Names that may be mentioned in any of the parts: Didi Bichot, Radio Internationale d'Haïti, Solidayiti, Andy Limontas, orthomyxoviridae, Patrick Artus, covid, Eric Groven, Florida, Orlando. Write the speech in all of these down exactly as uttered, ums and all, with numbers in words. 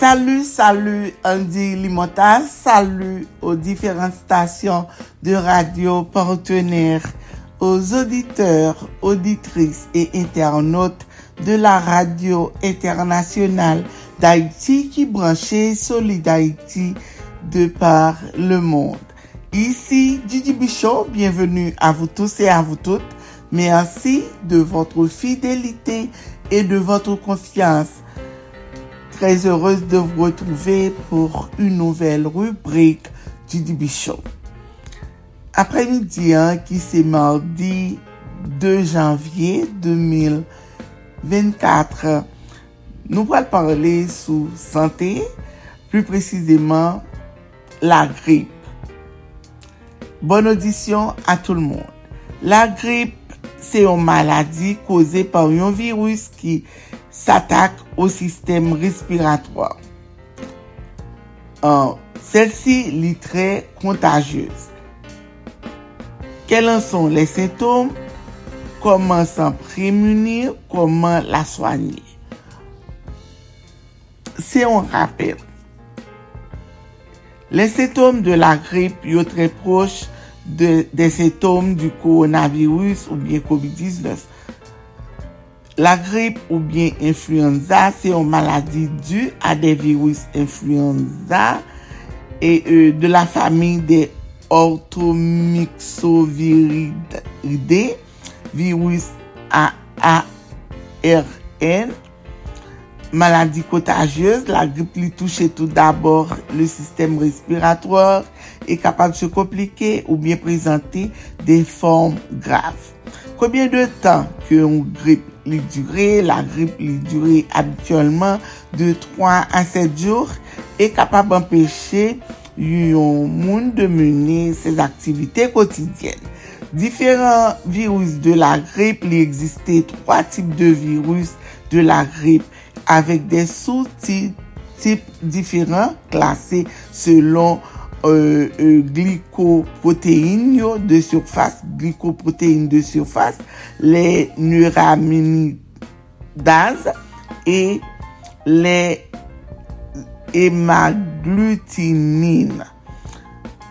Salut, salut Andy Limontas, salut aux différentes stations de radio partenaires, aux auditeurs, auditrices et internautes de la Radio Internationale d'Haïti qui branchait Solidayiti de par le monde. Ici Didi Bichot, bienvenue à vous tous et à vous toutes. Merci de votre fidélité et de votre confiance. Très heureuse de vous retrouver pour une nouvelle rubrique du Didi Bichot. Après-midi, hein, qui c'est mardi deux janvier deux mille vingt-quatre. Nous allons parler sous santé, plus précisément la grippe. Bonne audition à tout le monde. La grippe, c'est une maladie causée par un virus qui s'attaque au système respiratoire. Euh, celle-ci est très contagieuse. Quels en sont les symptômes? Comment s'en prémunir? Comment la soigner? C'est un rappel. Les symptômes de la grippe sont très proches de, des symptômes du coronavirus ou bien covid dix-neuf. La grippe ou bien influenza, c'est une maladie due à des virus influenza et euh, de la famille des orthomyxoviridae, virus A A R N. Maladie contagieuse, la grippe lui touche tout d'abord le système respiratoire et capable de se compliquer ou bien présenter des formes graves. Combien de temps que une grippe lui dure? La grippe lui dure habituellement de trois à sept jours et capable d'empêcher un monde de mener ses activités quotidiennes. Différents virus de la grippe, il existait trois types de virus de la grippe avec des sous-types différents classés selon Euh, euh, glycoprotéines de surface, glycoprotéines de surface, les neuraminidase et les hémagglutinines.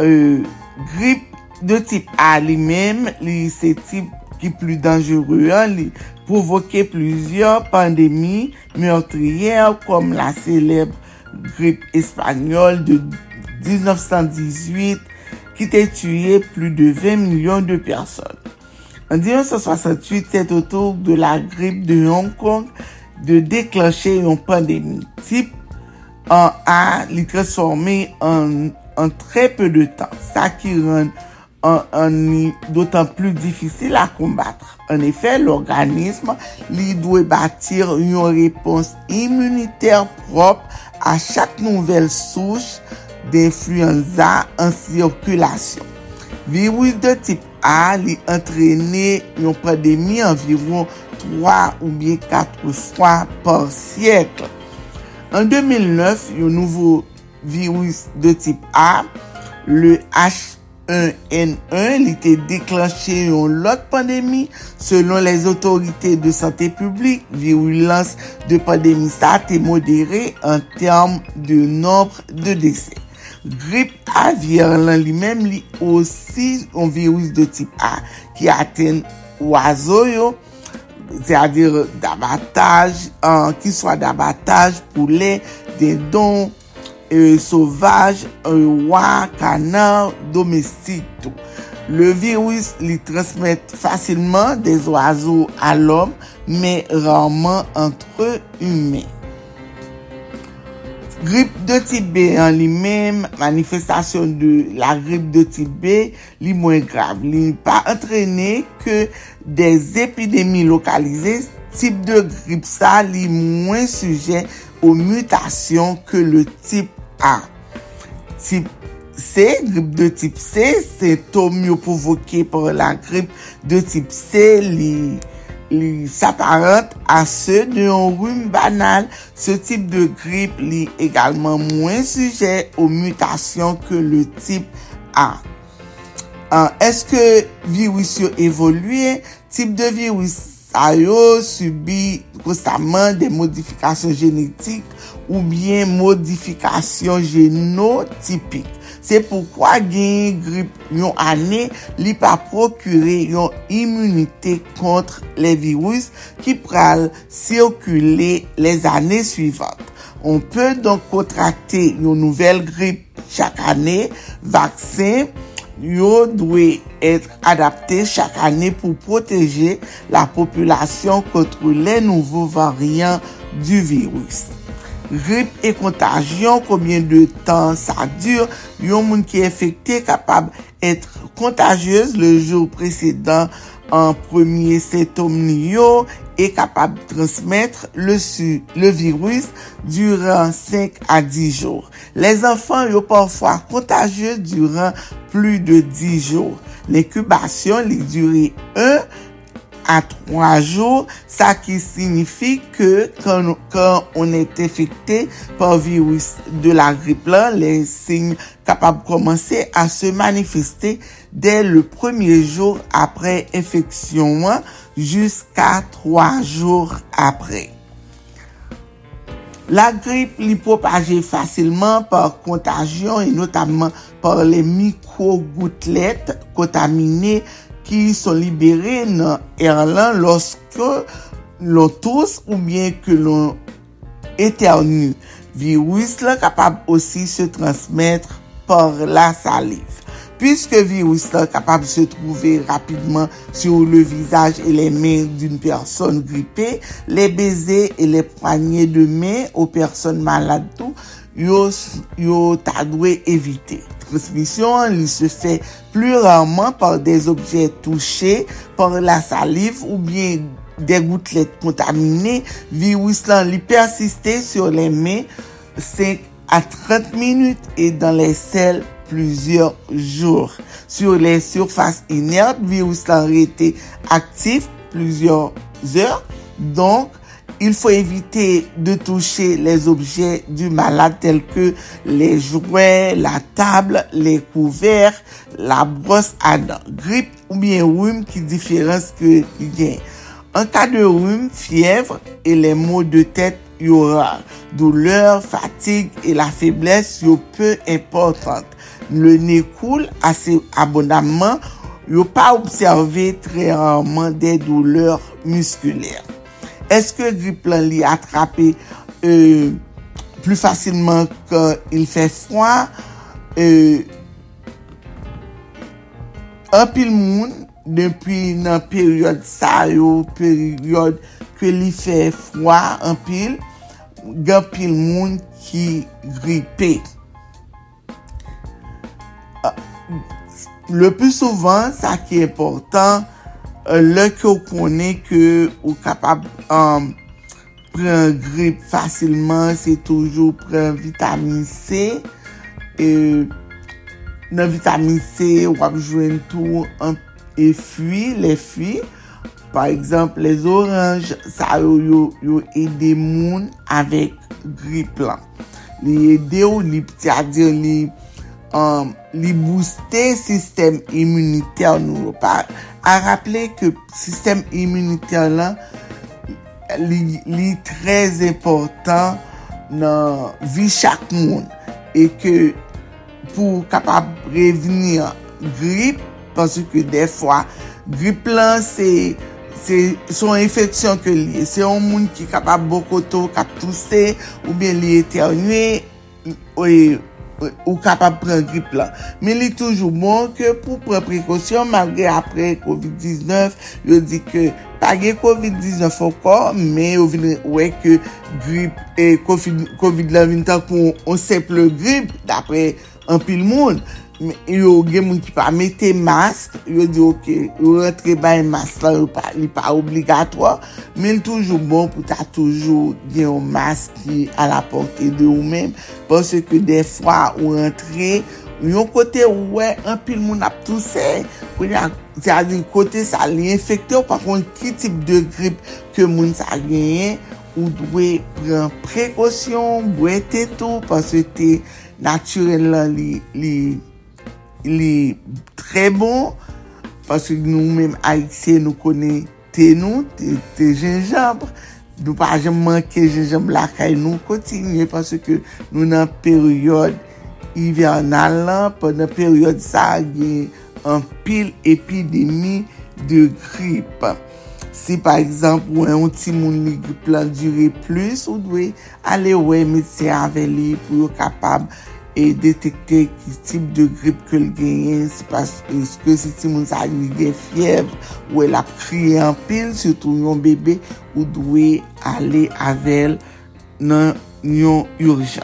Euh, grippe de type A lui-même, lui, c'est type qui est plus dangereux, hein, lui, provoquait plusieurs pandémies meurtrières comme la célèbre grippe espagnole de dix-neuf cent dix-huit qui t'a tué plus de vingt millions de personnes. En dix-neuf cent soixante-huit, c'est au tour de la grippe de Hong Kong de déclencher une pandémie type en A, l'y transformer en, en très peu de temps, ça qui rend en, en, d'autant plus difficile à combattre. En effet, l'organisme lui doit bâtir une réponse immunitaire propre à chaque nouvelle souche d'influenza en circulation. Virus de type A lui entraîné une pandémie environ trois ou bien quatre fois par siècle. En deux mille neuf, un nouveau virus de type A, le H un N un, était déclenché une autre pandémie selon les autorités de santé publique. Virulence de pandémie ça est modérée en termes de nombre de décès. Grippe aviaire lui-même lui aussi un virus de type A qui atteint oiseaux, c'est-à-dire d'abattage, hein, qui soit d'abattage poulet, dindon, euh, sauvage, euh, oie, canard, domestique. Le virus lui transmet facilement des oiseaux à l'homme, mais rarement entre humains. Grippe de type B en lui-même, manifestation de la grippe de type B, li moins grave. Li pas entraîné que des épidémies localisées. Type de grippe ça, li moins sujet aux mutations que le type A. Type C, grippe de type C, symptômes mieux provoqués par la grippe de type C, li s'apparente à ceux d'un rhume banal. Ce type de grippe est également moins sujet aux mutations que le type A. Est-ce que virus évolué? Type de virus yo subi constamment des modifications génétiques ou bien modifications génotypiques. C'est pourquoi gagner grippe yon année li pa procurer yon immunité contre les virus qui pral circuler les années suivantes. On peut donc contracter une nouvelle grippe chaque année. Vaccin yo doit être adapté chaque année pour protéger la population contre les nouveaux variants du virus. Grippe et contagion, combien de temps ça dure? Yon moun qui est infecté capable d'être contagieuse le jour précédent en premier symptôme yo est capable de transmettre le, su, le virus durant cinq à dix jours. Les enfants sont parfois contagieux durant plus de dix jours. L'incubation les dure un à trois jours, ça qui signifie que quand, quand on est infecté par virus de la grippe, là, les signes capables de commencer à se manifester dès le premier jour après infection jusqu'à trois jours après. La grippe est propagée facilement par contagion et notamment par les micro-gouttelettes contaminées qui sont libérés dans l'air lorsque l'on tousse ou bien que l'on éternue. Virus là capable aussi se transmettre par la salive. Puisque virus là capable de se trouver rapidement sur le visage et les mains d'une personne grippée, les baisers et les poignées de main aux personnes malades tout, yo yo ta dwe éviter. Transmission, il se fait plus rarement par des objets touchés, par la salive ou bien des gouttelettes contaminées. Virus là, il persiste sur les mains cinq à trente minutes et dans les selles plusieurs jours. Sur les surfaces inertes, virus là resté actif plusieurs heures. Donc, il faut éviter de toucher les objets du malade tels que les jouets, la table, les couverts, la brosse à dents. Grippe ou bien rhume qui différence que bien. En cas de rhume, fièvre et les maux de tête, il y aura douleur, fatigue et la faiblesse, yo peu importante. Le nez coule assez abondamment, yo pas observé très rarement des douleurs musculaires. Est-ce que grippe là l'y attraper euh, plus facilement quand il fait froid? Euh, un pile moun depuis une période ça yo période que l'y fait froid un pile un pile moun qui grippe. Le plus souvent ça qui est important le que vous connaissez que vous êtes capable um, de prendre grippe facilement, c'est toujours prendre vitamine C. Et dans vitamine C, vous avez joué tout et fruits, les fruits. Par exemple, les oranges, ça vous aide les gens avec grippe. Ils aident, c'est-à-dire les Um, li booster système immunitaire nous pas à rappeler que système immunitaire là li, li très important dans vie chaque monde et que pour capable prévenir grippe parce que des fois grippe là c'est c'est son infection que lié c'est un monde qui capable beaucoup tôt cap tousser ou bien li éternuer et ou capable prendre grippe là mais il est toujours bon que pour prendre précaution malgré après covid dix-neuf je dis que pas de covid dix-neuf encore mais on vient ouais que grippe et covid covid là vingt qu'on on simple grippe d'après un pile monde il y a des gens qui pas mettre masque je dis OK rentrer ba masque là il pas obligatoire mais il toujours bon pour ta toujours bien un masque qui à la portée de vous même parce que des fois ou rentrer un côté ouais un pile monde a tousser c'est à dire côté ça l'infecté par contre qui type de grippe que monde ça gagner ou doit prendre précaution boiter tout parce que t'es naturellement li li il est très bon parce que nous-mêmes haïtiens nous connaissons thé nous, thé gingembre. Nous ne pouvons pas manquer gingembre la caille nous continuer parce que nous dans période hivernale, pendant période ça il y a en pile épidémie de grippe. Si par exemple ou un petit monde qui plan durer plus ou doit aller ouais médecin avec lui pour capable et détecter quel type de grippe que le gagne parce que si tout monde a une fièvre ou elle a crié en pile surtout un bébé ou doit aller avec dans une urgence.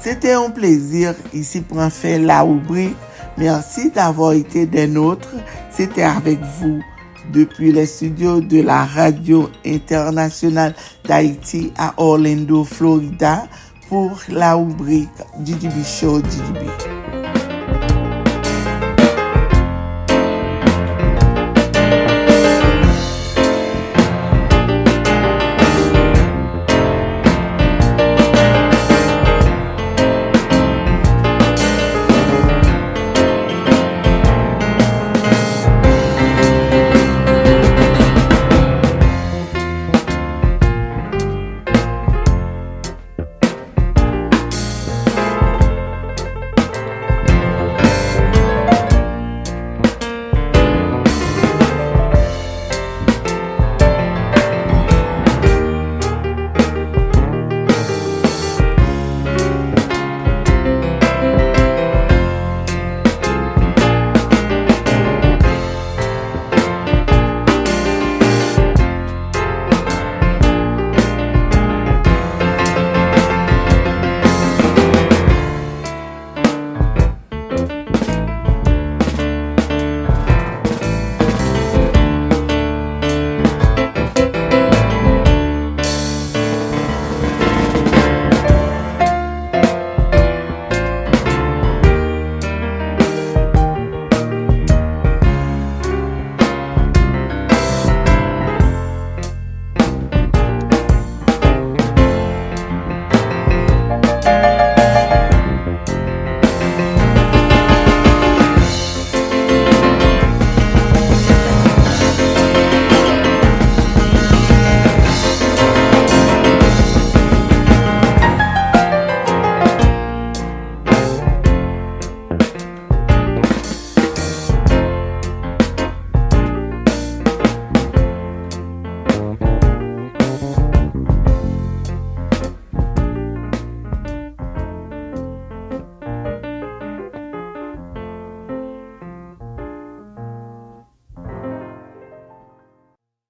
C'était un plaisir ici pour en faire la rubrique. Merci d'avoir été des nôtres. C'était avec vous depuis les studios de la Radio Internationale d'Haïti à Orlando, Florida, pour la rubrique Didi Bichot, Didi Bichot.